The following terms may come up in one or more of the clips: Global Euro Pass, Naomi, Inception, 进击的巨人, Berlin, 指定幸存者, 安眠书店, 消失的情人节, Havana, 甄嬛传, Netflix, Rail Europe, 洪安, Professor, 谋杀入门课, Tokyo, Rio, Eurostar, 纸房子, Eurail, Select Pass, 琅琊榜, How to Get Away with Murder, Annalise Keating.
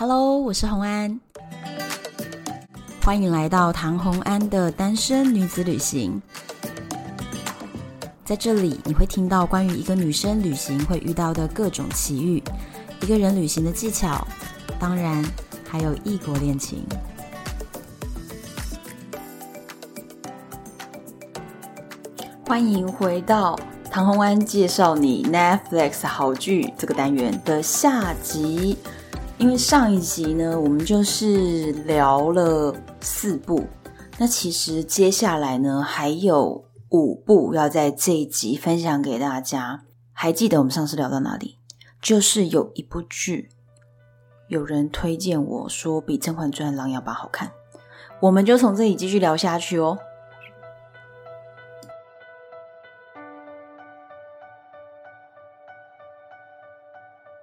Hello， 我是洪安，欢迎来到唐洪安的单身女子旅行。在这里，你会听到关于一个女生旅行会遇到的各种奇遇，一个人旅行的技巧，当然还有异国恋情。欢迎回到唐洪安介绍你 Netflix 好剧这个单元的下集。因为上一集呢，我们就是聊了4部，那其实接下来呢还有5部要在这一集分享给大家。还记得我们上次聊到哪里？就是有一部剧，有人推荐我说比《甄嬛传》《琅琊榜》好看，我们就从这里继续聊下去哦。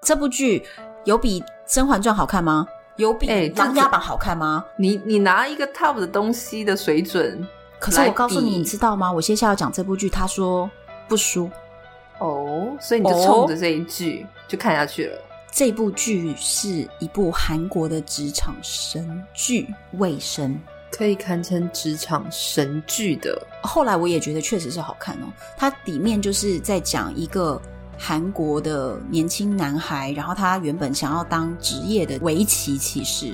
这部剧有比《甄嬛传》好看吗？有比《琅琊榜》好看吗？你拿一个 top 的东西的水准，可是我告诉你，你知道吗？我接下来讲这部剧，他说不输哦，所以你就冲着这一句就看下去了。这部剧是一部韩国的职场神剧，卫生可以堪称职场神剧的。后来我也觉得确实是好看哦，它里面就是在讲一个韩国的年轻男孩，然后他原本想要当职业的围棋棋士，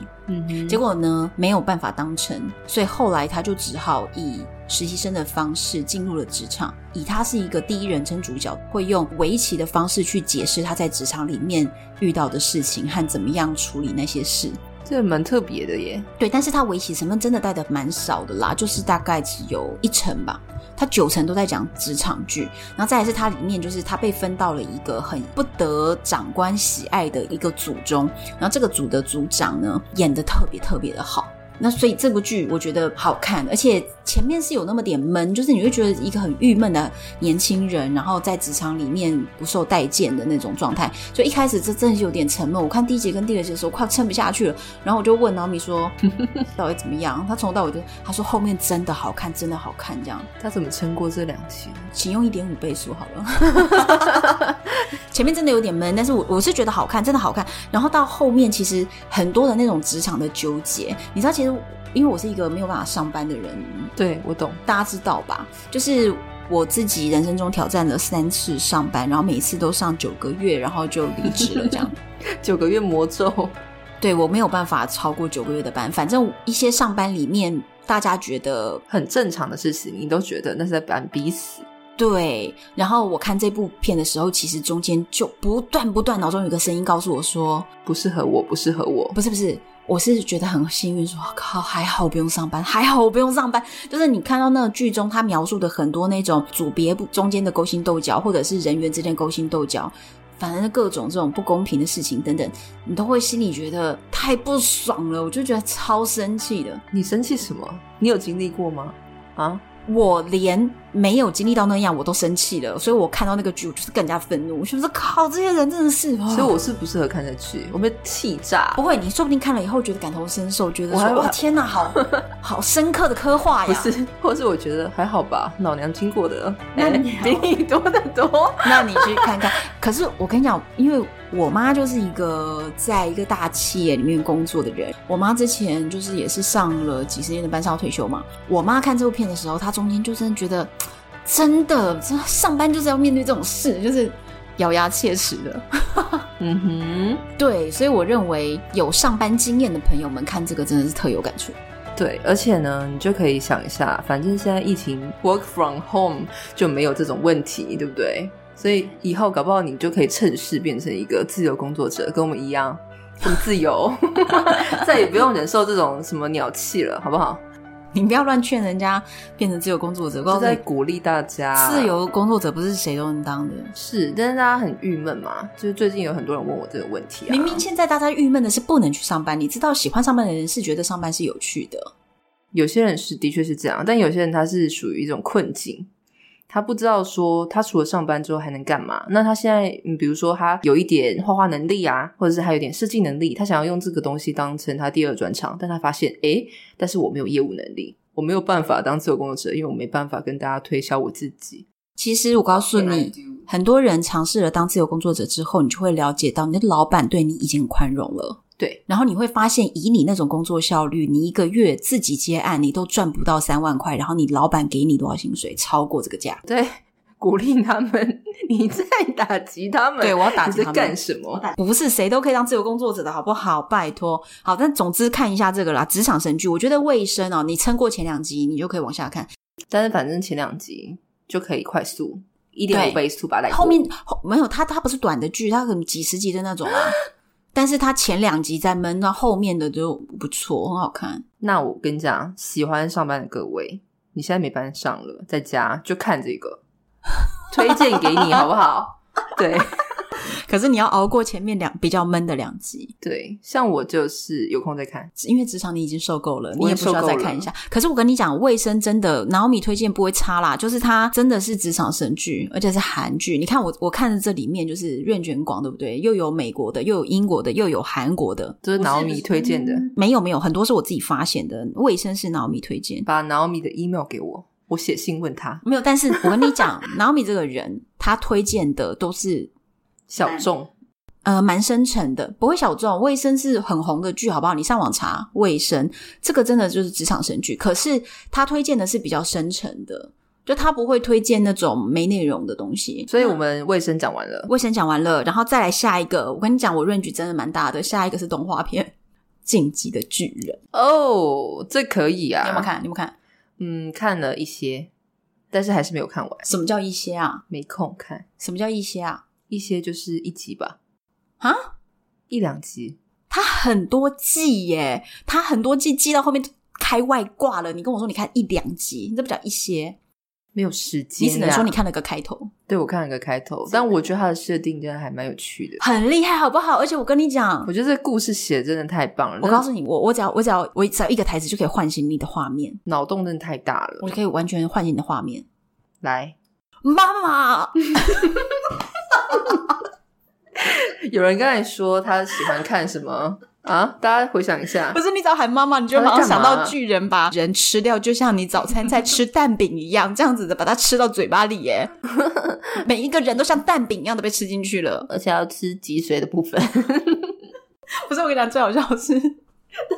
结果呢没有办法当成，所以后来他就只好以实习生的方式进入了职场。以他是一个第一人称主角，会用围棋的方式去解释他在职场里面遇到的事情和怎么样处理那些事。这蛮特别的耶。对，但是他围棋成分真的带的蛮少的啦，就是大概只有1成吧，他9成都在讲职场剧。然后再来是他里面就是他被分到了一个很不得长官喜爱的一个组中，然后这个组的组长呢演得特别的好。那所以这部剧我觉得好看，而且前面是有那么点闷，就是你会觉得一个很郁闷的年轻人，然后在职场里面不受待见的那种状态，所以一开始这真的是有点沉闷。我看第1集跟第2集的时候快撑不下去了，然后我就问 Naomi 说到底怎么样，他从头到尾就他说后面真的好看真的好看这样。他怎么撑过这2集？请用 1.5 倍速好了前面真的有点闷，但是我是觉得好看，真的好看。然后到后面其实很多的那种职场的纠结，你知道其实因为我是一个没有办法上班的人，对，我懂，大家知道吧？就是我自己人生中挑战了3次上班，然后每次都上9个月，然后就离职了这样9个月魔咒。对，我没有办法超过9个月的班。反正一些上班里面大家觉得很正常的事情，你都觉得那是在板逼死。对，然后我看这部片的时候，其实中间就不断脑中有一个声音告诉我说不适合我，不是，我是觉得很幸运说靠，还好我不用上班。就是你看到那个剧中他描述的很多那种组别中间的勾心斗角，或者是人员之间勾心斗角，反正各种这种不公平的事情等等，你都会心里觉得太不爽了。我就觉得超生气的。你生气什么？你有经历过吗？啊，我连没有经历到那样我都生气了，所以我看到那个剧我就是更加愤怒。我就是靠，这些人真的是，所以我是不适合看下去，我被气炸。不会，你说不定看了以后觉得感同身受，觉得说哇天哪，好深刻的刻画呀。不是，或是我觉得还好吧，老娘经过的比你多得多那你去看看可是我跟你讲，因为我妈就是一个在一个大企业里面工作的人，我妈之前就是也是上了几十年的班上退休嘛。我妈看这部片的时候，她中间就真的觉得真的上班就是要面对这种事，就是咬牙切齿的嗯哼，对，所以我认为有上班经验的朋友们看这个真的是特有感触。对，而且呢你就可以想一下，反正现在疫情 work from home 就没有这种问题，对不对？所以以后搞不好你就可以趁势变成一个自由工作者，跟我们一样很自由再也不用忍受这种什么鸟气了，好不好？你不要乱劝人家变成自由工作者，就在鼓励大家。自由工作者不是谁都能当的。是，但是大家很郁闷嘛，就是最近有很多人问我这个问题啊。明明现在大家郁闷的是不能去上班，你知道喜欢上班的人是觉得上班是有趣的，有些人是的确是这样，但有些人他是属于一种困境，他不知道说他除了上班之后还能干嘛。那他现在比如说他有一点画画能力啊，或者是他有点设计能力，他想要用这个东西当成他第2专长，但他发现但是我没有业务能力，我没有办法当自由工作者，因为我没办法跟大家推销我自己。其实我告诉你，很多人尝试了当自由工作者之后，你就会了解到你的老板对你已经很宽容了，对，然后你会发现以你那种工作效率，你一个月自己接案你都赚不到3万块，然后你老板给你多少薪水超过这个价。对，鼓励他们，你在打击他们。对，我要打击他们。你在干什么？不是谁都可以当自由工作者的，好不好？拜托。好，但总之看一下这个啦，职场神剧，我觉得卫生哦，你撑过前2集你就可以往下看，但是反正前2集就可以快速 1.5 倍速把它来做。后面没有，它不是短的剧，它可能几十集的那种啊。但是它前2集在闷，那后面的就不错，很好看。那我跟你讲，喜欢上班的各位，你现在没班上了，在家就看这个。推荐给你好不好？对，可是你要熬过前面比较闷的2集。对，像我就是有空再看，因为职场你已经受够了，你也不需要再看一下。可是我跟你讲，卫生真的 Naomi 推荐不会差啦，就是它真的是职场神剧，而且是韩剧。你看我看的这里面就是院卷广，对不对？又有美国的，又有英国的，又有韩国的，这是 Naomi 推荐的。没有很多是我自己发现的，卫生是 Naomi 推荐。把 Naomi 的 email 给我写信问他。没有，但是我跟你讲Naomi 这个人他推荐的都是小众，蛮深沉的，不会小众。卫生是很红的剧好不好？你上网查卫生，这个真的就是职场神剧，可是他推荐的是比较深沉的，就他不会推荐那种没内容的东西。所以我们卫生讲完了，卫生讲完了，然后再来下一个。我跟你讲，我range真的蛮大的。下一个是动画片进击的巨人。哦，这可以啊。你有没有看？看了一些，但是还是没有看完。什么叫一些啊？没空看。什么叫一些啊？一些就是一集吧。啊？1-2集？它很多季耶，它很多季，季到后面开外挂了。你跟我说你看1-2集，你这不叫一些，没有时间啊。你只能说你看了个开头。对，我看了个开头，但我觉得它的设定真的还蛮有趣的，很厉害好不好？而且我跟你讲，我觉得这个故事写的真的太棒了。我告诉你，我只要一个台词就可以唤醒你的画面，脑洞真的太大了，我可以完全唤醒你的画面。来，妈妈有人刚才说他喜欢看什么啊？大家回想一下。不是，你只要喊妈妈你就马上想到巨人把人吃掉，就像你早餐在吃蛋饼一样，这样子的把它吃到嘴巴里耶每一个人都像蛋饼一样的被吃进去了，而且要吃脊髓的部分不是，我跟你讲最好笑的是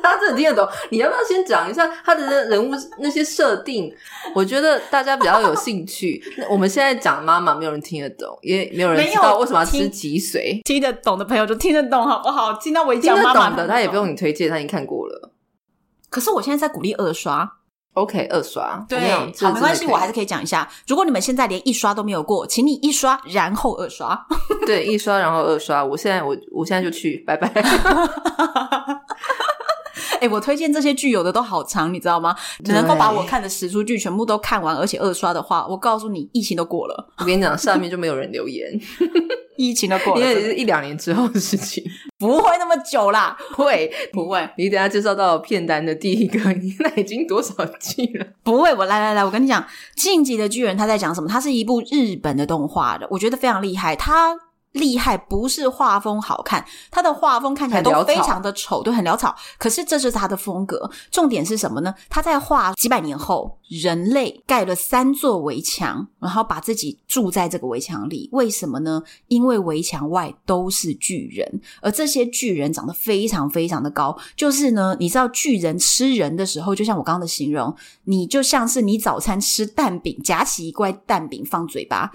大家真的听得懂。你要不要先讲一下他的人物那些设定？我觉得大家比较有兴趣我们现在讲妈妈没有人听得懂，也没有人知道为什么要吃脊髓。听得懂的朋友就听得懂好不好？听到我一讲妈妈的他也不用你推荐，他已经看过了。可是我现在在鼓励2刷。 OK， 2刷。对，好，没关系，我还是可以讲一下。如果你们现在连1刷都没有过，请你1刷然后2刷对，1刷然后2刷。我现在就去，拜拜我推荐这些剧有的都好长，你知道吗？能够把我看的10出剧全部都看完，而且2刷的话，我告诉你，疫情都过了。我跟你讲，下面就没有人留言，疫情都过了，因为是1-2年之后的事情，不会那么久啦，不会。你等一下介绍到片单的第一个，你那已经多少季了？不会，我来，我跟你讲，《进击的巨人》他在讲什么？它是一部日本的动画的，我觉得非常厉害。它厉害不是画风好看，他的画风看起来都非常的丑，对，很潦草，可是这是他的风格。重点是什么呢？他在画几百年后人类盖了3座围墙，然后把自己住在这个围墙里。为什么呢？因为围墙外都是巨人，而这些巨人长得非常非常的高。就是呢，你知道巨人吃人的时候，就像我刚刚的形容，你就像是你早餐吃蛋饼，夹起一块蛋饼放嘴巴，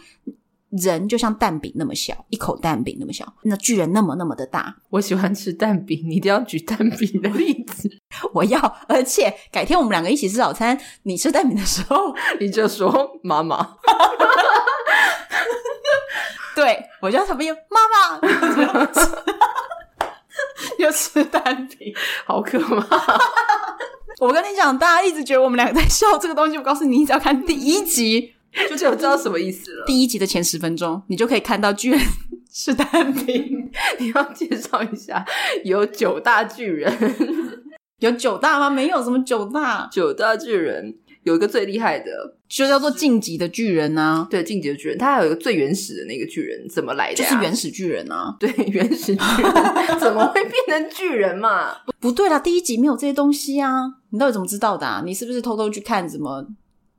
人就像蛋饼那么小，一口蛋饼那么小，那巨人那么的大。我喜欢吃蛋饼，你一定要举蛋饼的例子我要，而且改天我们两个一起吃早餐，你吃蛋饼的时候你就说妈妈对，我就要小朋友妈妈就吃蛋饼，好可怕我跟你讲，大家一直觉得我们两个在笑这个东西，我告诉你，你只要看第1集就是我知道什么意思了。第1集的前10分钟你就可以看到巨人是蛋饼你要介绍一下，有9大巨人有9大吗？没有什么9大。9大巨人有一个最厉害的就叫做进击的巨人啊。对，进击的巨人他还有一个最原始的那个巨人，怎么来的啊？就是原始巨人啊。对，原始巨人怎么会变成巨人嘛不对啦，第1集没有这些东西啊，你到底怎么知道的啊？你是不是偷偷去看什么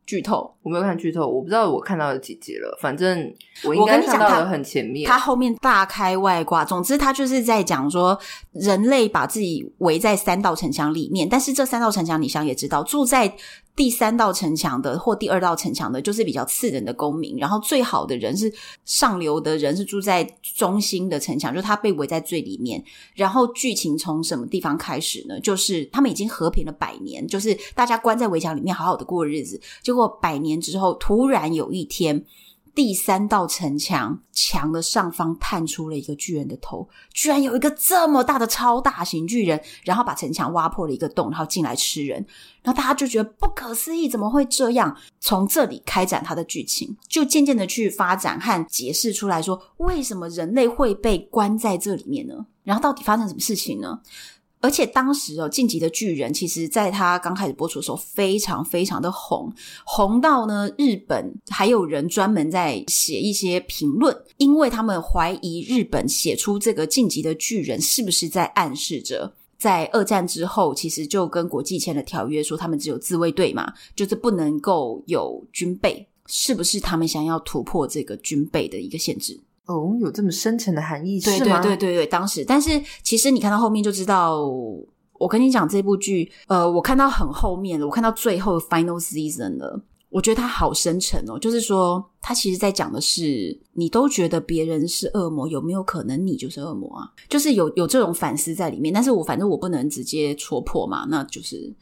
剧透，我没有看剧透，我不知道我看到了几集了，反正我应该看到了很前面。 他后面大开外挂，总之他就是在讲说人类把自己围在三道城墙里面，但是这三道城墙你想也知道，住在第三道城墙的或第二道城墙的就是比较次人的公民，然后最好的人是上流的人是住在中心的城墙，就是他被围在最里面。然后剧情从什么地方开始呢？就是他们已经和平了100年，就是大家关在围墙里面好好的过日子，结果100年之后突然有一天第三道城墙墙的上方探出了一个巨人的头，居然有一个这么大的超大型巨人，然后把城墙挖破了一个洞，然后进来吃人，然后大家就觉得不可思议，怎么会这样？从这里开展它的剧情，就渐渐的去发展和解释出来说为什么人类会被关在这里面呢？然后到底发生什么事情呢？而且当时哦，《进击的巨人》其实在他刚开始播出的时候非常非常的红，红到呢日本还有人专门在写一些评论，因为他们怀疑日本写出这个《进击的巨人》是不是在暗示着在二战之后其实就跟国际签了条约，说他们只有自卫队嘛，就是不能够有军备，是不是他们想要突破这个军备的一个限制？哦，有这么深层的含义是吗？对对对对，当时，但是其实你看到后面就知道，我跟你讲这部剧，我看到很后面了，我看到最后 final season 了，我觉得它好深沉哦，就是说它其实在讲的是，你都觉得别人是恶魔，有没有可能你就是恶魔啊？就是有这种反思在里面，但是我反正我不能直接戳破嘛，那就是，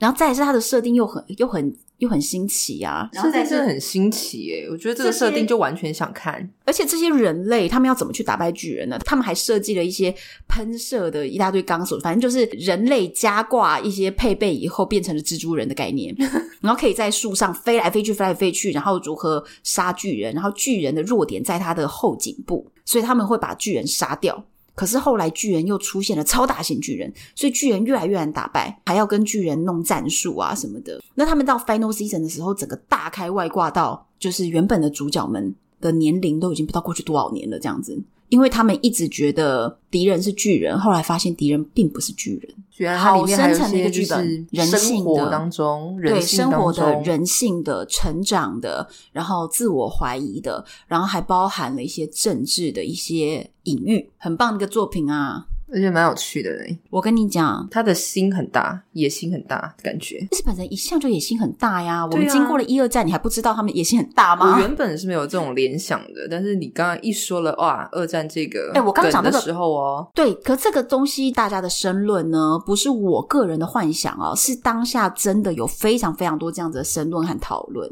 然后再来是它的设定又很新奇啊，然后在这很新奇耶，我觉得这个设定就完全想看。而且这些人类他们要怎么去打败巨人呢？他们还设计了一些喷射的一大堆钢索，反正就是人类加挂一些配备以后变成了蜘蛛人的概念然后可以在树上飞来飞去飞来飞去，然后如何杀巨人，然后巨人的弱点在他的后颈部，所以他们会把巨人杀掉。可是后来巨人又出现了超大型巨人，所以巨人越来越难打败，还要跟巨人弄战术啊什么的。那他们到 final season 的时候整个大开外挂到就是原本的主角们的年龄都已经不知道过去多少年了这样子，因为他们一直觉得敌人是巨人，后来发现敌人并不是巨人，居然它里面还有一些就是生活当中人性当中，对，生活的人性的成长的，然后自我怀疑的，然后还包含了一些政治的一些隐喻，很棒的一个作品啊，而且蛮有趣的耶。我跟你讲，他的心很大，野心很大感觉。日本人一向就野心很大呀，啊，我们经过了一二战，你还不知道他们野心很大吗？我原本是没有这种联想的，但是你刚刚一说了，哇，二战这个，我刚讲的时候哦，对，可这个东西大家的申论呢，不是我个人的幻想哦，是当下真的有非常非常多这样子的申论和讨论。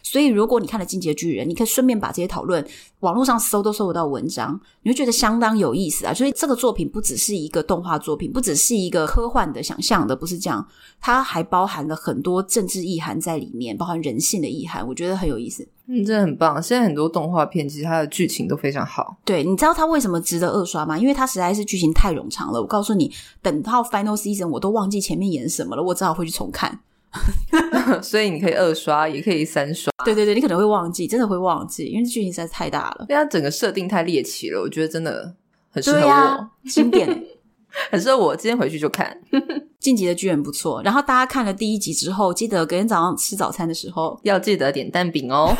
所以如果你看了《进击的巨人》，你可以顺便把这些讨论网络上搜都搜得到文章，你会觉得相当有意思啊！所以这个作品不只是一个动画作品，不只是一个科幻的想象的，不是这样，它还包含了很多政治意涵在里面，包含人性的意涵，我觉得很有意思。真的很棒。现在很多动画片其实它的剧情都非常好。对，你知道它为什么值得二刷吗？因为它实在是剧情太冗长了，我告诉你，等到 final season 我都忘记前面演什么了，我只好会去重看所以你可以二刷也可以三刷。对对对，你可能会忘记，真的会忘记，因为剧情实在太大了，对，它整个设定太猎奇了，我觉得真的很适合我，啊，经典很适合我，今天回去就看进击的巨人不错，然后大家看了第1集之后，记得隔天早上吃早餐的时候要记得点蛋饼哦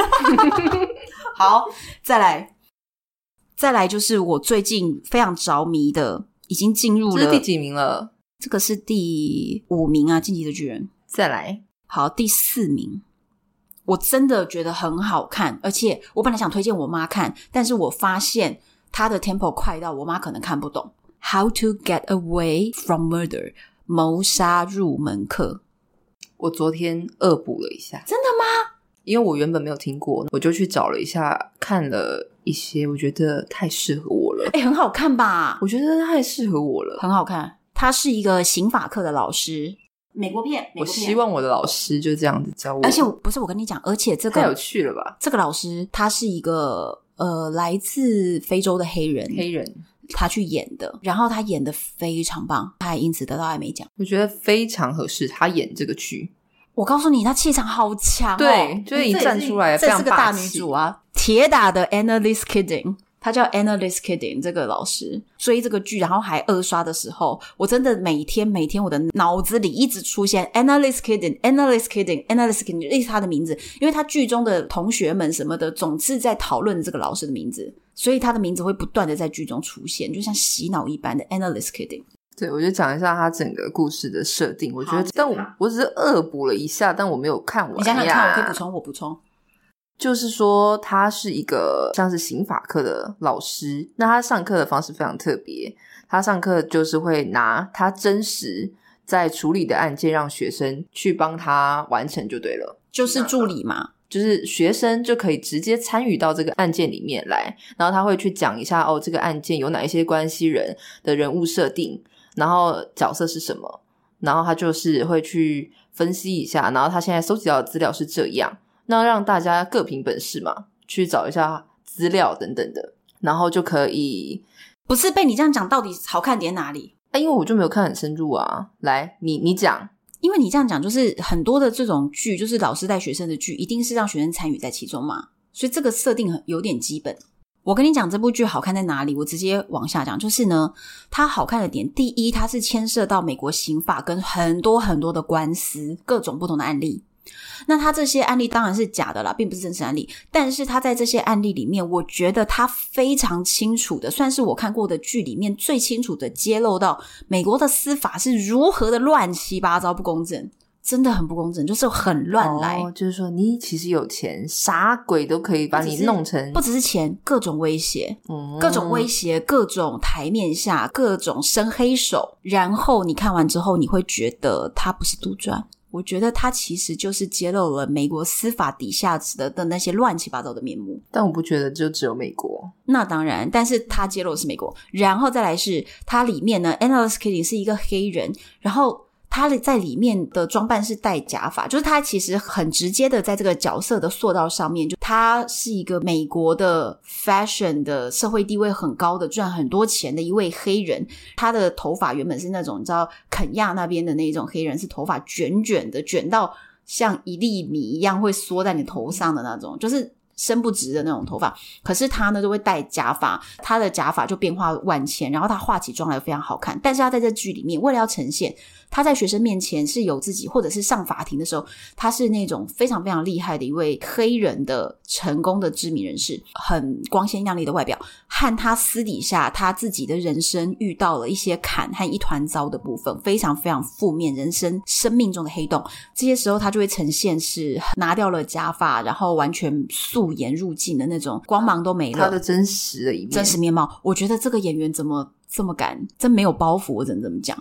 好，再来就是我最近非常着迷的，已经进入了，这是第几名了？这个是第5名啊，进击的巨人。再来，好，第4名，我真的觉得很好看，而且我本来想推荐我妈看，但是我发现她的 tempo 快到我妈可能看不懂。 How to Get Away from Murder， 谋杀入门课。我昨天恶补了一下。真的吗？因为我原本没有听过，我就去找了一下，看了一些，我觉得太适合我了。很好看吧？我觉得太适合我了，很好看。他是一个刑法课的老师，美国片，我希望我的老师就这样子教我。而且不是，我跟你讲，而且这个太有趣了吧，这个老师他是一个来自非洲的黑人他去演的，然后他演的非常棒，他还因此得到艾美奖，我觉得非常合适他演这个剧。我告诉你，他气场好强哦，对，就是一站出来非常霸气，这是个大女主啊，铁打的 Annalise Keating。他叫 Annalise Keating 这个老师，追这个剧然后还二刷的时候，我真的每天我的脑子里一直出现 Annalise Keating Annalise Keating Annalise Keating 就是他的名字，因为他剧中的同学们什么的总是在讨论这个老师的名字，所以他的名字会不断的在剧中出现，就像洗脑一般的 Annalise Keating。对，我就讲一下他整个故事的设定，我觉得但我只是恶补了一下，但我没有看完。你想想看，我可以补充，我补充就是说他是一个像是刑法课的老师，那他上课的方式非常特别，他上课就是会拿他真实在处理的案件让学生去帮他完成就对了，就是助理嘛，就是学生就可以直接参与到这个案件里面来，然后他会去讲一下哦，这个案件有哪一些关系人的人物设定，然后角色是什么，然后他就是会去分析一下，然后他现在搜集到的资料是这样，那让大家各凭本事嘛，去找一下资料等等的，然后就可以。不是被你这样讲到底好看点哪里？因为我就没有看很深入啊。来，你讲。因为你这样讲，就是很多的这种剧，就是老师带学生的剧，一定是让学生参与在其中嘛，所以这个设定有点基本。我跟你讲这部剧好看在哪里，我直接往下讲。就是呢，它好看的点，第一，它是牵涉到美国刑法跟很多很多的官司，各种不同的案例。那他这些案例当然是假的啦，并不是真实案例，但是他在这些案例里面，我觉得他非常清楚的，算是我看过的剧里面最清楚的揭露到美国的司法是如何的乱七八糟不公正，真的很不公正，就是很乱来、就是说你其实有钱，啥鬼都可以把你弄成，不只是钱，各种威胁、各种威胁，各种台面下，各种伸黑手，然后你看完之后你会觉得他不是杜撰，我觉得它其实就是揭露了美国司法底下的那些乱七八糟的面目。但我不觉得就只有美国。那当然，但是它揭露的是美国。然后再来是它里面呢 Annalise Keating 是一个黑人，然后他在里面的装扮是戴假发，就是他其实很直接的在这个角色的塑造上面，就他是一个美国的 fashion 的社会地位很高的赚很多钱的一位黑人，他的头发原本是那种你知道肯亚那边的那种黑人是头发卷卷的，卷到像一粒米一样会缩在你头上的那种，就是伸不直的那种头发，可是他呢就会戴假发，他的假发就变化万千，然后他化起妆来非常好看。但是他在这剧里面为了要呈现他在学生面前是有自己，或者是上法庭的时候他是那种非常非常厉害的一位黑人的成功的知名人士，很光鲜亮丽的外表，和他私底下他自己的人生遇到了一些坎和一团糟的部分，非常非常负面，人生生命中的黑洞，这些时候他就会呈现是拿掉了假发，然后完全素颜入境的那种，光芒都没了，他的真实的一面，真实面貌。我觉得这个演员怎么这么敢，真没有包袱，我只能这么讲。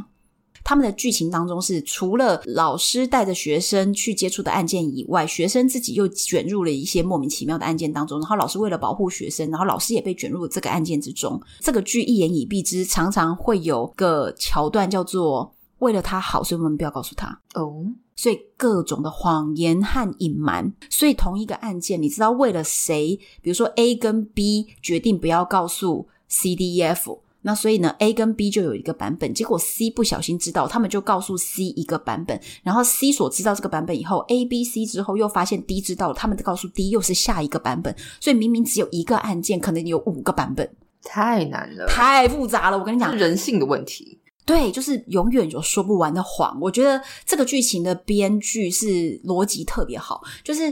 他们的剧情当中是除了老师带着学生去接触的案件以外，学生自己又卷入了一些莫名其妙的案件当中，然后老师为了保护学生，然后老师也被卷入了这个案件之中。这个剧一言以蔽之，常常会有个桥段叫做为了他好，所以我们不要告诉他哦。所以各种的谎言和隐瞒，所以同一个案件你知道为了谁，比如说 A 跟 B 决定不要告诉 CDEF， 那所以呢 A 跟 B 就有一个版本，结果 C 不小心知道，他们就告诉 C 一个版本，然后 C 所知道这个版本以后 ABC 之后又发现 D 知道了，他们告诉 D 又是下一个版本，所以明明只有一个案件可能有5个版本，太难了，太复杂了，我跟你讲，人性的问题，对，就是永远有说不完的谎。我觉得这个剧情的编剧是逻辑特别好，就是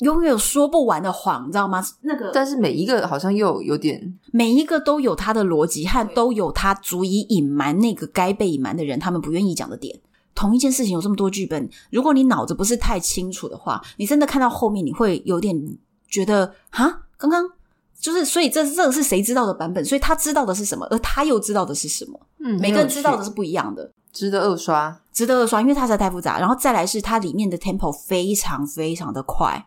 永远有说不完的谎，你知道吗？那个，但是每一个好像又有点，每一个都有它的逻辑，和都有它足以隐瞒那个该被隐瞒的人他们不愿意讲的点。同一件事情有这么多剧本，如果你脑子不是太清楚的话，你真的看到后面你会有点觉得哈，刚刚就是，所以这是谁知道的版本？所以他知道的是什么，而他又知道的是什么？每个人知道的是不一样的。值得二刷，值得二刷，因为它实在太复杂。然后再来是它里面的 tempo 非常非常的快，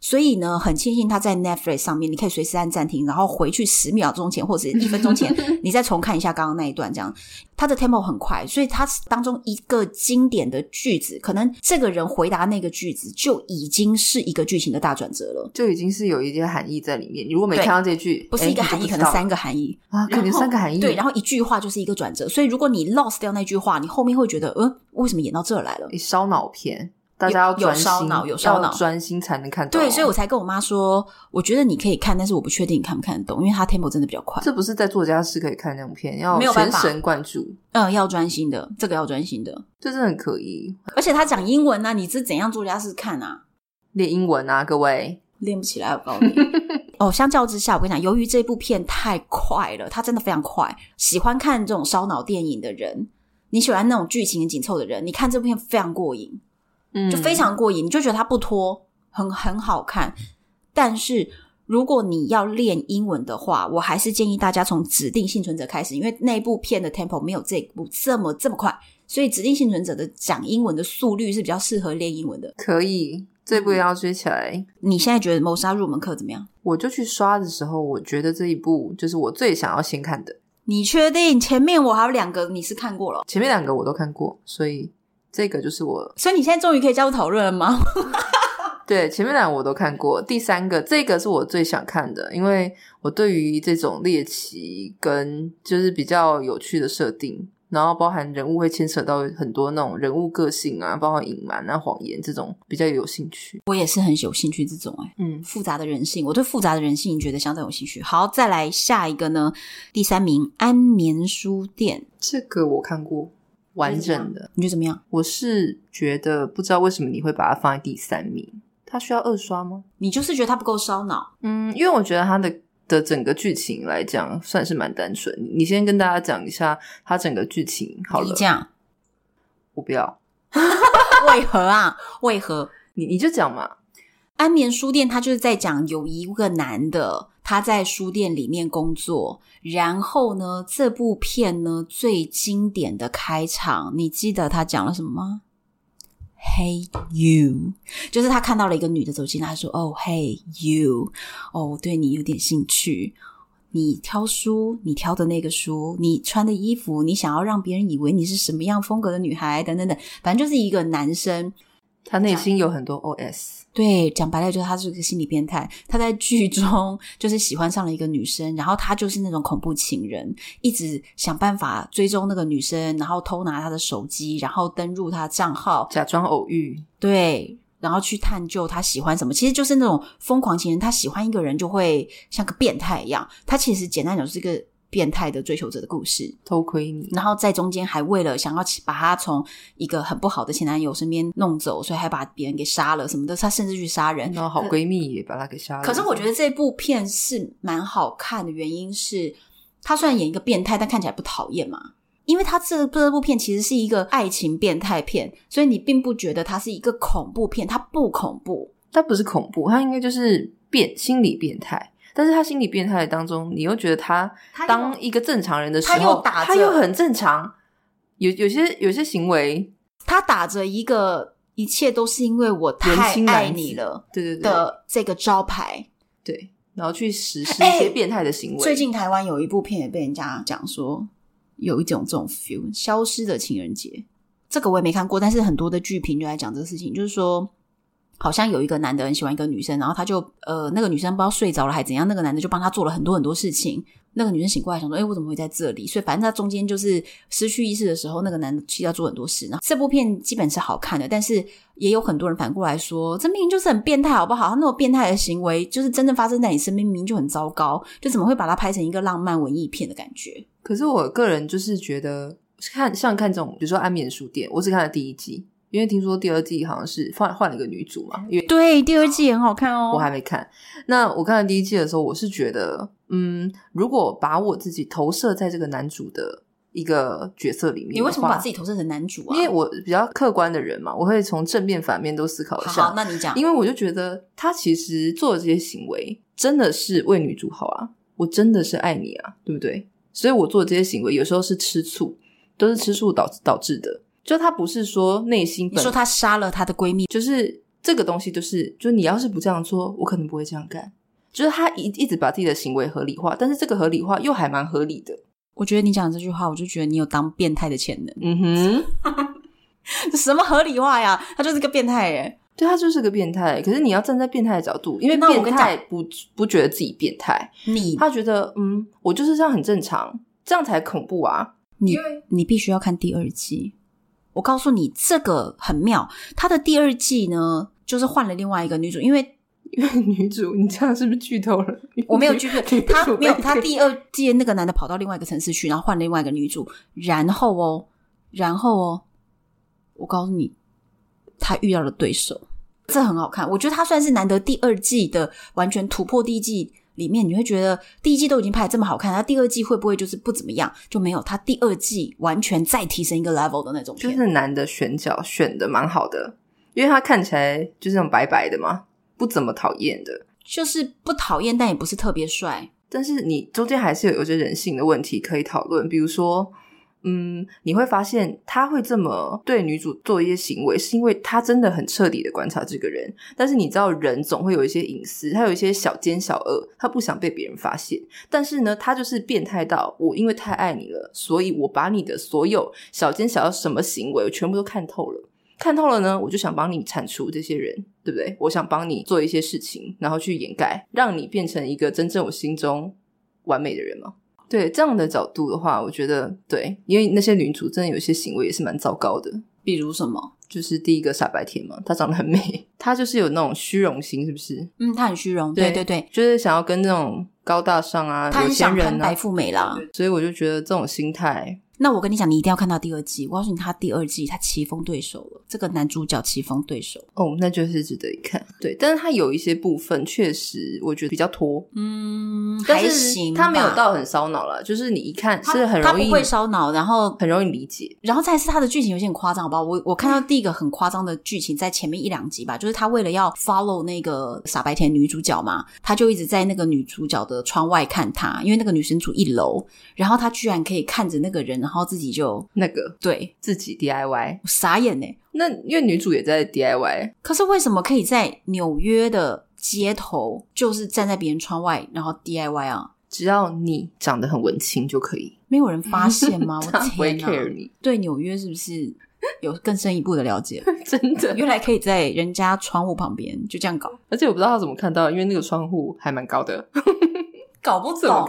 所以呢，很庆幸它在 Netflix 上面，你可以随时按暂停，然后回去10秒钟前或者1分钟前，你再重看一下刚刚那一段。这样，它的 tempo 很快，所以它当中一个经典的句子，可能这个人回答那个句子就已经是一个剧情的大转折了，就已经是有一些含义在里面。你如果没看到这句，不是一个含义，可能3个含义啊，可能3个含义。对，然后一句话就是一个转折，所以如果你 lost 掉那句话，你后面会觉得，为什么演到这来了？你烧脑片。大家要专心，有烧脑要专心才能看懂。对，所以我才跟我妈说我觉得你可以看，但是我不确定你看不看得懂，因为它 tempo 真的比较快。这不是在作家室可以看那种片，要全神贯注，要专心的，这个要专心的，这真的很可疑。而且他讲英文啊，你是怎样作家室看啊？练英文啊，各位练不起来，我告诉你。哦，相较之下我跟你讲，由于这部片太快了，它真的非常快，喜欢看这种烧脑电影的人，你喜欢那种剧情紧凑的人，你看这部片非常过瘾，就非常过瘾，你就觉得它不拖，很好看。但是如果你要练英文的话，我还是建议大家从指定幸存者开始，因为那部片的 tempo 没有这部这么快，所以指定幸存者的讲英文的速率是比较适合练英文的。可以，这部也要追起来。你现在觉得谋杀入门课怎么样？我就去刷的时候，我觉得这一部就是我最想要先看的。你确定？前面我还有两个你是看过了？前面两个我都看过，所以这个就是我。所以你现在终于可以加入讨论了吗？对，前面两个我都看过，第三个这个是我最想看的，因为我对于这种猎奇跟就是比较有趣的设定，然后包含人物会牵扯到很多那种人物个性啊，包含隐瞒啊、谎言这种比较有兴趣。我也是很有兴趣这种复杂的人性，我对复杂的人性觉得相当有兴趣。好，再来下一个呢，第三名安眠书店，这个我看过完整的。你觉得怎么样？我是觉得不知道为什么你会把它放在第三名，它需要二刷吗？你就是觉得它不够烧脑？因为我觉得它的整个剧情来讲算是蛮单纯。你先跟大家讲一下它整个剧情好了。你讲，我不要。为何你就讲嘛。安眠书店它就是在讲有一个男的，他在书店里面工作，然后呢这部片呢最经典的开场，你记得他讲了什么吗？ Hey you， 就是他看到了一个女的走进来，他说 Oh hey you， 我对你有点兴趣，你挑书，你挑的那个书，你穿的衣服，你想要让别人以为你是什么样风格的女孩等等等，反正就是一个男生他内心有很多 OS。 对，讲白了就是他是个心理变态，他在剧中就是喜欢上了一个女生，然后他就是那种恐怖情人，一直想办法追踪那个女生，然后偷拿她的手机，然后登入她账号，假装偶遇，对，然后去探究他喜欢什么。其实就是那种疯狂情人，他喜欢一个人就会像个变态一样，他其实简单讲是一个变态的追求者的故事，偷窥你，然后在中间还为了想要把他从一个很不好的前男友身边弄走，所以还把别人给杀了什么的，他甚至去杀人，然后好闺蜜也把他给杀了。可是我觉得这部片是蛮好看的原因是他虽然演一个变态但看起来不讨厌嘛，因为他这部片其实是一个爱情变态片，所以你并不觉得他是一个恐怖片，他不恐怖，他不是恐怖，他应该就是心理变态。但是他心理变态当中，你又觉得他当一个正常人的时候他又很正常，有些行为他打着一个一切都是因为我太爱你了对的这个招牌， 对，然后去实施一些变态的行为。最近台湾有一部片也被人家讲说有一种这种 feel， 消失的情人节，这个我也没看过，但是很多的剧评就在讲这个事情，就是说好像有一个男的很喜欢一个女生，然后他就那个女生不知道睡着了还怎样，那个男的就帮他做了很多事情，那个女生醒过来想说我怎么会在这里，所以反正他中间就是失去意识的时候，那个男的替他做很多事。然后这部片基本是好看的，但是也有很多人反过来说这明明就是很变态好不好，他那种变态的行为就是真正发生在你身边明明就很糟糕，就怎么会把它拍成一个浪漫文艺片的感觉。可是我个人就是觉得像看这种比如说安眠书店，我只看了第一集，因为听说第二季好像是换了一个女主嘛，因为对第二季也很好看哦，我还没看。那我看了第一季的时候，我是觉得如果把我自己投射在这个男主的一个角色里面，你为什么把自己投射成男主啊？因为我比较客观的人嘛，我会从正面反面都思考一下。好，那你讲。因为我就觉得他其实做的这些行为真的是为女主好啊，我真的是爱你啊，对不对？所以我做的这些行为有时候是吃醋，都是吃醋导致的，就他不是说内心本，你说他杀了他的闺蜜，就是这个东西就是你要是不这样做我可能不会这样干，就是他一直把自己的行为合理化，但是这个合理化又还蛮合理的。我觉得你讲这句话我就觉得你有当变态的潜能。什么合理化呀，他就是个变态耶。对，他就是个变态，可是你要站在变态的角度，因为变态不觉得自己变态，他觉得我就是这样很正常，这样才恐怖啊。你必须要看第二季。我告诉你这个很妙，他的第二季呢就是换了另外一个女主，因为女主，你这样是不是剧透了？我没有剧透，他没有，他第二季那个男的跑到另外一个城市去，然后换另外一个女主，然后我告诉你他遇到了对手，这很好看，我觉得他算是难得第二季的完全突破，第一季里面你会觉得第一季都已经拍得这么好看，他第二季会不会就是不怎么样，就没有，他第二季完全再提升一个 level 的那种片，就是男的选角选的蛮好的，因为他看起来就是那种白白的嘛，不怎么讨厌的，就是不讨厌但也不是特别帅，但是你中间还是有些人性的问题可以讨论，比如说你会发现他会这么对女主做一些行为是因为他真的很彻底的观察这个人，但是你知道人总会有一些隐私，他有一些小奸小恶，他不想被别人发现，但是呢他就是变态到我因为太爱你了，所以我把你的所有小奸小恶什么行为我全部都看透了呢，我就想帮你铲除这些人，对不对？我想帮你做一些事情然后去掩盖，让你变成一个真正我心中完美的人嘛。对，这样的角度的话我觉得对，因为那些女主真的有些行为也是蛮糟糕的，比如什么，就是第一个傻白甜嘛，她长得很美，她就是有那种虚荣心，是不是？她很虚荣，对对对，就是想要跟那种高大上啊有钱人啊，她很想攀白富美啦，所以我就觉得这种心态。那我跟你讲你一定要看到第二季，我告诉你他第二季他棋逢对手了，这个男主角棋逢对手哦，那就是值得一看。对，但是他有一些部分确实我觉得比较拖，但是还行吧，他没有到很烧脑啦，就是你一看是很容易，他不会烧脑，然后很容易理解，然后再是他的剧情有些很夸张好不好，我看到第一个很夸张的剧情在前面一两集吧，就是他为了要 follow 那个傻白甜女主角嘛，他就一直在那个女主角的窗外看她，因为那个女生住一楼，然后他居然可以看着那个人，然后自己就那个对自己 DIY， 我傻眼耶，那因为女主也在 DIY， 可是为什么可以在纽约的街头就是站在别人窗外然后 DIY 啊？只要你长得很文青就可以，没有人发现吗？我天哪，会 care 你对纽约是不是有更深一步的了解？真的原来可以在人家窗户旁边就这样搞，而且我不知道他怎么看到，因为那个窗户还蛮高的搞不懂怎么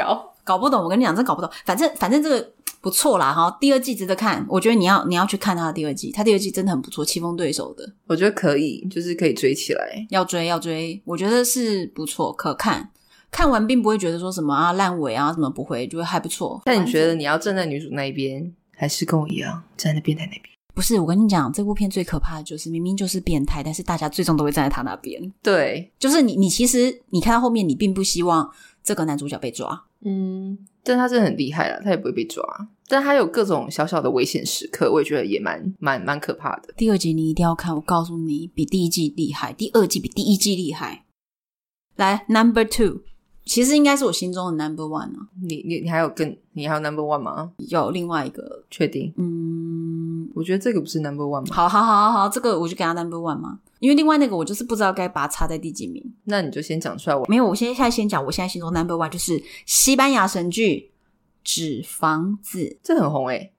搞不懂，我跟你讲真搞不懂，反正这个不错啦哈，第二季值得看，我觉得你要去看他的第二季，他第二季真的很不错，棋逢对手的，我觉得可以，就是可以追起来，要追，我觉得是不错，可看，看完并不会觉得说什么啊烂尾啊什么，不会，就还不错。但你觉得你要站在女主那一边，还是跟我一样站在变态那边？不是，我跟你讲，这部片最可怕的就是明明就是变态，但是大家最终都会站在他那边。对，就是你其实你看到后面，你并不希望这个男主角被抓，但他真的很厉害啦，他也不会被抓，但他有各种小小的危险时刻，我也觉得也蛮可怕的。第二集你一定要看，我告诉你比第一季厉害，第二季比第一季厉害。来 No.2， 其实应该是我心中的 No.1 啊。你还有 No.1 吗？有另外一个，确定？我觉得这个不是 No.1 吗？好，这个我就给他 No.1 嘛，因为另外那个我就是不知道该把它插在第几名。那你就先讲出来。没有，我现在讲，我现在心中 No.1 就是西班牙神剧纸房子，这很红欸。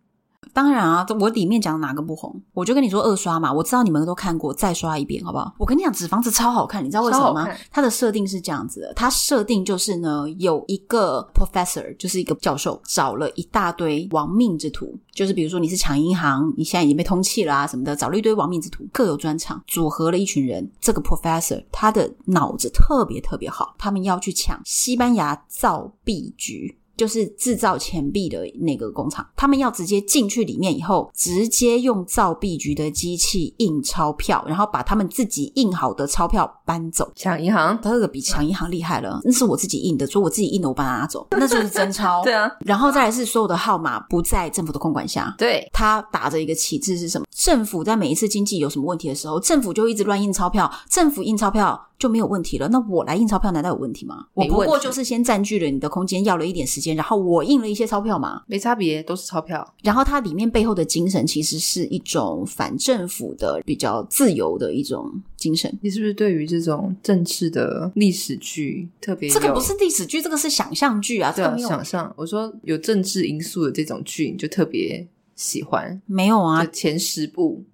当然啊，我里面讲哪个不红，我就跟你说二刷嘛，我知道你们都看过，再刷一遍好不好？我跟你讲纸房子超好看，你知道为什么吗？它的设定是这样子的，它设定就是呢，有一个 professor， 就是一个教授，找了一大堆亡命之徒，就是比如说你是抢银行，你现在已经被通缉了啊什么的，找了一堆亡命之徒，各有专长，组合了一群人。这个 professor 他的脑子特别特别好，他们要去抢西班牙造币局，就是制造钱币的那个工厂，他们要直接进去里面以后，直接用造币局的机器印钞票，然后把他们自己印好的钞票搬走。抢银行，他这个比抢银行厉害了，那是我自己印的，所以我自己印的我把它拿走，那就是真钞对啊，然后再来是所有的号码不在政府的控管下，对，他打着一个旗帜是什么？政府在每一次经济有什么问题的时候，政府就一直乱印钞票，政府印钞票就没有问题了，那我来印钞票难道有问题吗？我不过就是先占据了你的空间，要了一点时间，然后我印了一些钞票嘛，没差别，都是钞票。然后它里面背后的精神其实是一种反政府的比较自由的一种精神。你是不是对于这种政治的历史剧特别有？这个不是历史剧，这个是想象剧啊。对啊，想象，我说有政治因素的这种剧你就特别喜欢？没有啊，前10部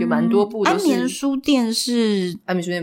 有蛮多部都是。安眠书店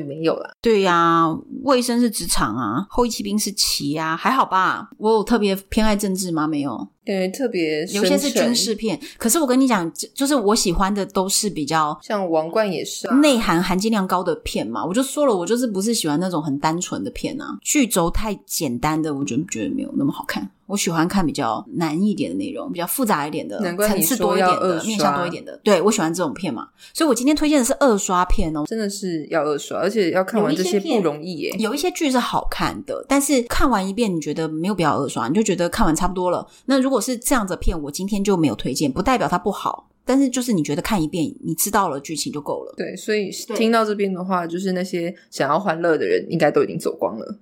没有啦。对啊，卫生是职场啊，后翼骑兵是棋啊，还好吧。我有特别偏爱政治吗？没有。感觉特别深沉，有些是军事片，可是我跟你讲，就是我喜欢的都是比较像王冠也是、内涵含金量高的片嘛。我就说了，我就是不是喜欢那种很单纯的片啊，剧轴太简单的我就觉得没有那么好看。我喜欢看比较难一点的内容，比较复杂一点的，层次多一点的，面向多一点的，对，我喜欢这种片嘛。所以我今天推荐的是二刷片哦，真的是要二刷，而且要看完这些不容易耶。有一些剧是好看的，但是看完一遍你觉得没有必要二刷，你就觉得看完差不多了。那如果是这样子的片，我今天就没有推荐，不代表它不好，但是就是你觉得看一遍你知道了剧情就够了。对，所以听到这边的话，就是那些想要欢乐的人应该都已经走光了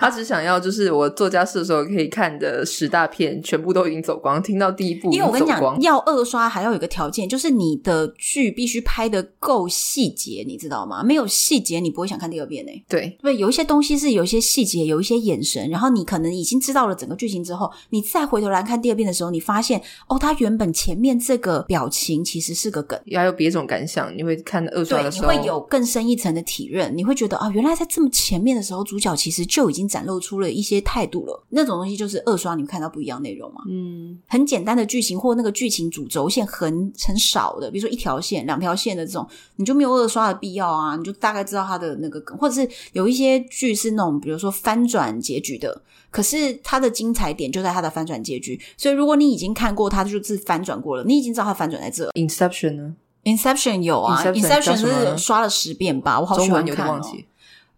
他只想要就是我做家事的时候可以看的10大片全部都已经走光，听到第一部已经走光。因为我跟你讲，要二刷还要有一个条件，就是你的剧必须拍得够细节，你知道吗？没有细节你不会想看第二遍欸。对对，有一些东西是有一些细节，有一些眼神，然后你可能已经知道了整个剧情之后，你再回头来看第二遍的时候，你发现哦，他原本前面这个表情其实是个梗，还有别种感想，你会看二刷的时候你会有更深一层的体认，你会觉得啊，原来在这么前面的时候主角其实就已经展露出了一些态度了，那种东西就是二刷你们看到不一样内容嘛。嗯，很简单的剧情或那个剧情主轴线很少的，比如说1条线2条线的这种，你就没有二刷的必要啊，你就大概知道它的那个梗。或者是有一些剧是那种比如说翻转结局的，可是它的精彩点就在它的翻转结局，所以如果你已经看过它就是翻转过了，你已经知道它翻转在这。 Inception 呢？ Inception 有啊， Inception 是刷了10遍吧，我好喜欢看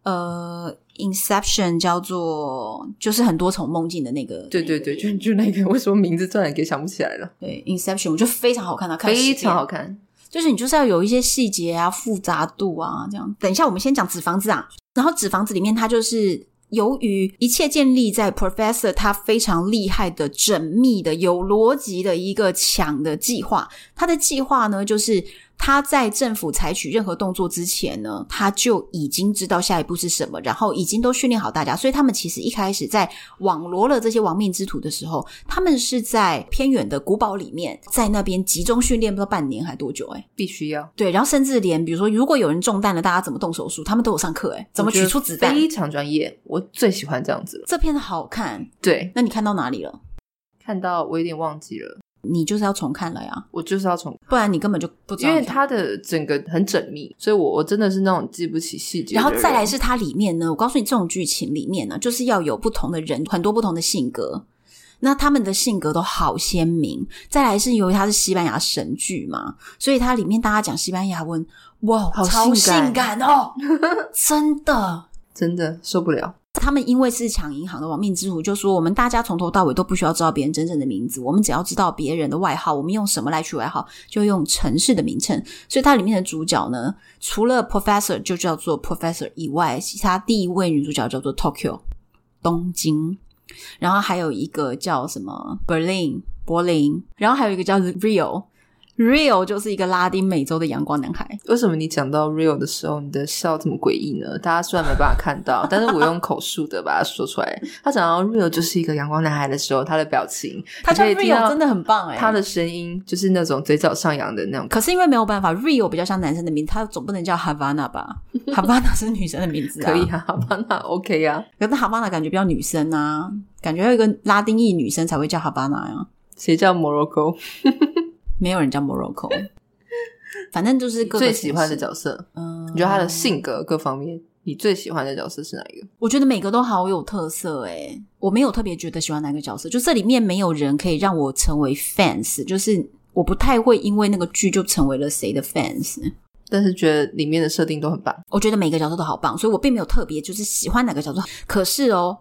哦。Inception 叫做就是很多重梦境的那个，对对对，就那个，为什么名字突然给想不起来了？对， Inception 我觉得非常好看，非常好看，就是你就是要有一些细节啊，复杂度啊这样。等一下我们先讲纸房子啊，然后纸房子里面它就是由于一切建立在 Professor 他非常厉害的缜密的有逻辑的一个强的计划。他的计划呢，就是他在政府采取任何动作之前呢，他就已经知道下一步是什么，然后已经都训练好大家。所以他们其实一开始在网罗了这些亡命之徒的时候，他们是在偏远的古堡里面，在那边集中训练，不知道半年还多久欸，必须要。对，然后甚至连比如说如果有人中弹了，大家怎么动手术，他们都有上课欸，怎么取出子弹，非常专业，我最喜欢这样子了。这片好看。对，那你看到哪里了？看到我有点忘记了。你就是要重看了呀。我就是要重看，不然你根本就不知道。因为它的整个很缜密，所以我真的是那种记不起细节的人。然后再来是它里面呢，我告诉你，这种剧情里面呢，就是要有不同的人，很多不同的性格，那他们的性格都好鲜明。再来是由于它是西班牙神剧嘛，所以它里面大家讲西班牙文，哇，好性感哦真的真的受不了。他们因为是抢银行的亡命之徒，就说我们大家从头到尾都不需要知道别人真正的名字，我们只要知道别人的外号，我们用什么来取外号，就用城市的名称。所以它里面的主角呢，除了 Professor 就叫做 Professor 以外，其他第一位女主角叫做 Tokyo 东京，然后还有一个叫什么 Berlin 柏林，然后还有一个叫 Rio 就是一个拉丁美洲的阳光男孩。为什么你讲到 Rio 的时候你的笑这么诡异呢？大家虽然没办法看到但是我用口述的把它说出来。他讲到 Rio 就是一个阳光男孩的时候，他的表情，他叫 Rio 真的很棒欸，他的声音就是那种嘴角上扬的那种。可是因为没有办法， Rio 比较像男生的名字，他总不能叫 Havana 吧Havana 是女生的名字啊。可以啊， Havana OK 啊，可是 Havana 感觉比较女生啊，感觉要有一个拉丁裔女生才会叫 Havana 啊。谁叫 Morocco 没有人叫 Morocco 反正就是各个。最喜欢的角色，你觉得他的性格各方面，你最喜欢的角色是哪一个？我觉得每个都好有特色欸，我没有特别觉得喜欢哪个角色，就这里面没有人可以让我成为 fans， 就是我不太会因为那个剧就成为了谁的 fans， 但是觉得里面的设定都很棒。我觉得每个角色都好棒，所以我并没有特别就是喜欢哪个角色。可是哦，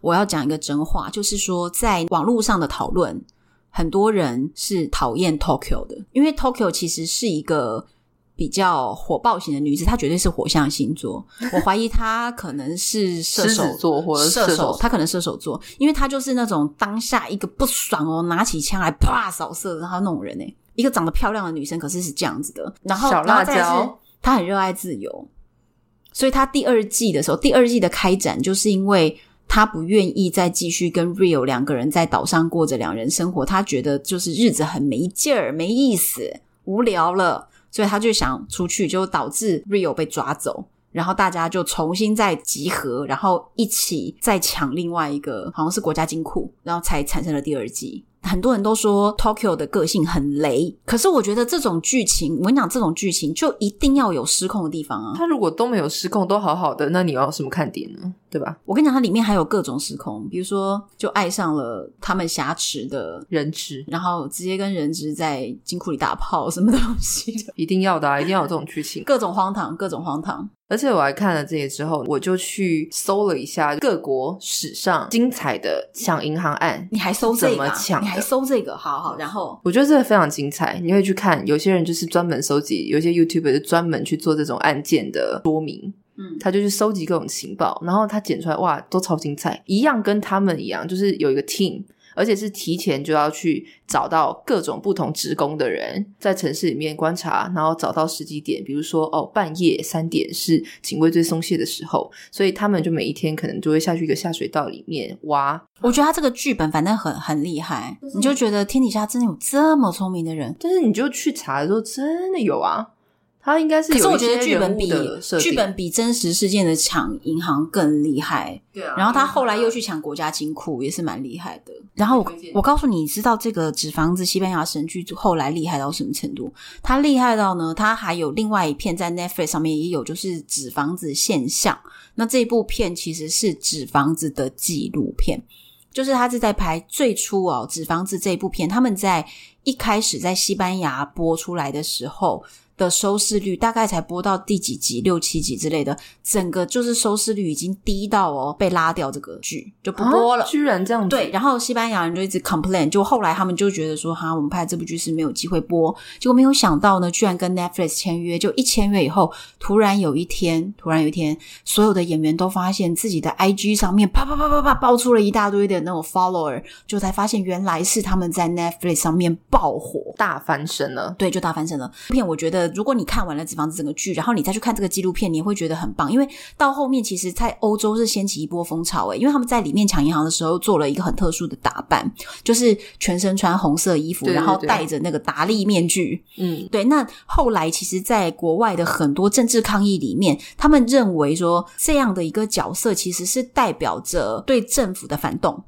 我要讲一个真话，就是说在网络上的讨论，很多人是讨厌 Tokyo 的，因为 Tokyo 其实是一个比较火爆型的女子，她绝对是火象星座，我怀疑她可能是射手座或者射手，她可能射手座，因为她就是那种当下一个不爽哦，拿起枪来啪扫射，然后那种人欸，一个长得漂亮的女生，可是是这样子的。然后小辣椒，然后再是她很热爱自由，所以她第二季的开展就是因为他不愿意再继续跟 Rio 2个人在岛上过着2人生活，他觉得就是日子很没劲儿，没意思，无聊了，所以他就想出去，就导致 Rio 被抓走，然后大家就重新再集合，然后一起再抢另外一个好像是国家金库，然后才产生了第二季。很多人都说 Tokyo 的个性很雷，可是我觉得这种剧情，我跟你讲，这种剧情就一定要有失控的地方啊。他如果都没有失控，都好好的，那你要什么看点呢？对吧？我跟你讲，它里面还有各种失控，比如说就爱上了他们挟持的人质，然后直接跟人质在金库里打炮什么东西的，一定要的啊，一定要有这种剧情，各种荒唐，各种荒唐。而且我还看了这些之后，我就去搜了一下各国史上精彩的抢银行案。你还搜这个？怎么抢？你还搜这个？好好，然后我觉得这个非常精彩，你会去看，有些人就是专门搜集，有些 YouTuber 就专门去做这种案件的说明。嗯，他就去收集各种情报，然后他剪出来，哇，都超精彩，一样跟他们一样，就是有一个 team， 而且是提前就要去找到各种不同职工的人，在城市里面观察，然后找到时机点，比如说哦，半夜3点是警卫最松懈的时候，所以他们就每一天可能就会下去一个下水道里面挖。我觉得他这个剧本反正很厉害，你就觉得天底下真的有这么聪明的人，但是你就去查的时候真的有啊，他应该是有一些，可是我觉得剧本比真实事件的抢银行更厉害。对啊，然后他后来又去抢国家金库，也是蛮厉害的。然后我告诉你，你知道这个纸房子西班牙神剧后来厉害到什么程度？他厉害到呢，他还有另外一片在 Netflix 上面也有，就是纸房子现象。那这部片其实是纸房子的纪录片，就是他是在拍最初哦，纸房子这部片，他们在一开始在西班牙播出来的时候的收视率大概才播到第几集，6、7集之类的，整个就是收视率已经低到哦被拉掉，这个剧就不播了，居然这样子。对，然后西班牙人就一直 complain， 就后来他们就觉得说哈，我们拍这部剧是没有机会播，结果没有想到呢，居然跟 Netflix 签约，就一签约以后，突然有一天所有的演员都发现自己的 IG 上面啪啪啪啪啪爆出了一大堆的那种 follower， 就才发现原来是他们在 Netflix 上面爆火，大翻身了。对，就大翻身了。片我觉得如果你看完了《纸房子》整个剧，然后你再去看这个纪录片，你也会觉得很棒，因为到后面其实在欧洲是掀起一波风潮因为他们在里面抢银行的时候做了一个很特殊的打扮，就是全身穿红色衣服，对对对，然后戴着那个达利面具。嗯，对。那后来其实在国外的很多政治抗议里面，他们认为说这样的一个角色其实是代表着对政府的反动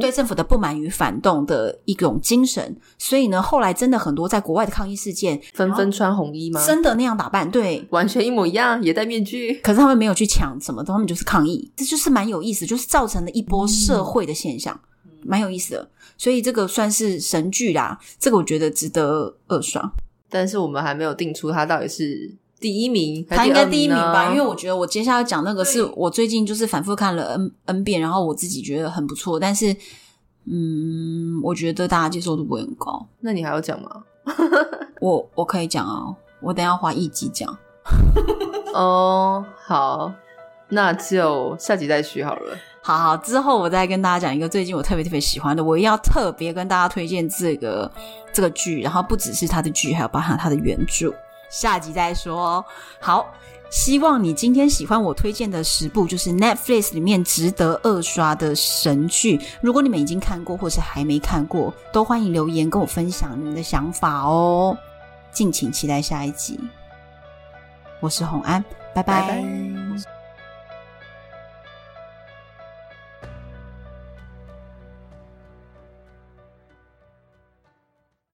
对政府的不满与反动的一种精神，所以呢后来真的很多在国外的抗议事件纷纷穿红衣吗？真的那样打扮，对，完全一模一样，也戴面具，可是他们没有去抢什么，他们就是抗议，这就是蛮有意思，就是造成了一波社会的现象，蛮有意思的，所以这个算是神剧啦，这个我觉得值得二刷，但是我们还没有定出它到底是第一名，他应该第一名吧，因为我觉得我接下来讲那个是我最近就是反复看了 N 遍，然后我自己觉得很不错，但是我觉得大家接受度不会很高。那你还要讲吗？我可以讲啊，我等一下花一集讲。哦好，那就下集再续好了。好好，之后我再跟大家讲一个最近我特别特别喜欢的，我一定要特别跟大家推荐这个剧，然后不只是他的剧，还有包含他的原著，下集再说哦。好，希望你今天喜欢我推荐的10部就是 Netflix 里面值得二刷的神剧，如果你们已经看过或是还没看过，都欢迎留言跟我分享你们的想法哦，敬请期待下一集，我是洪安，拜拜。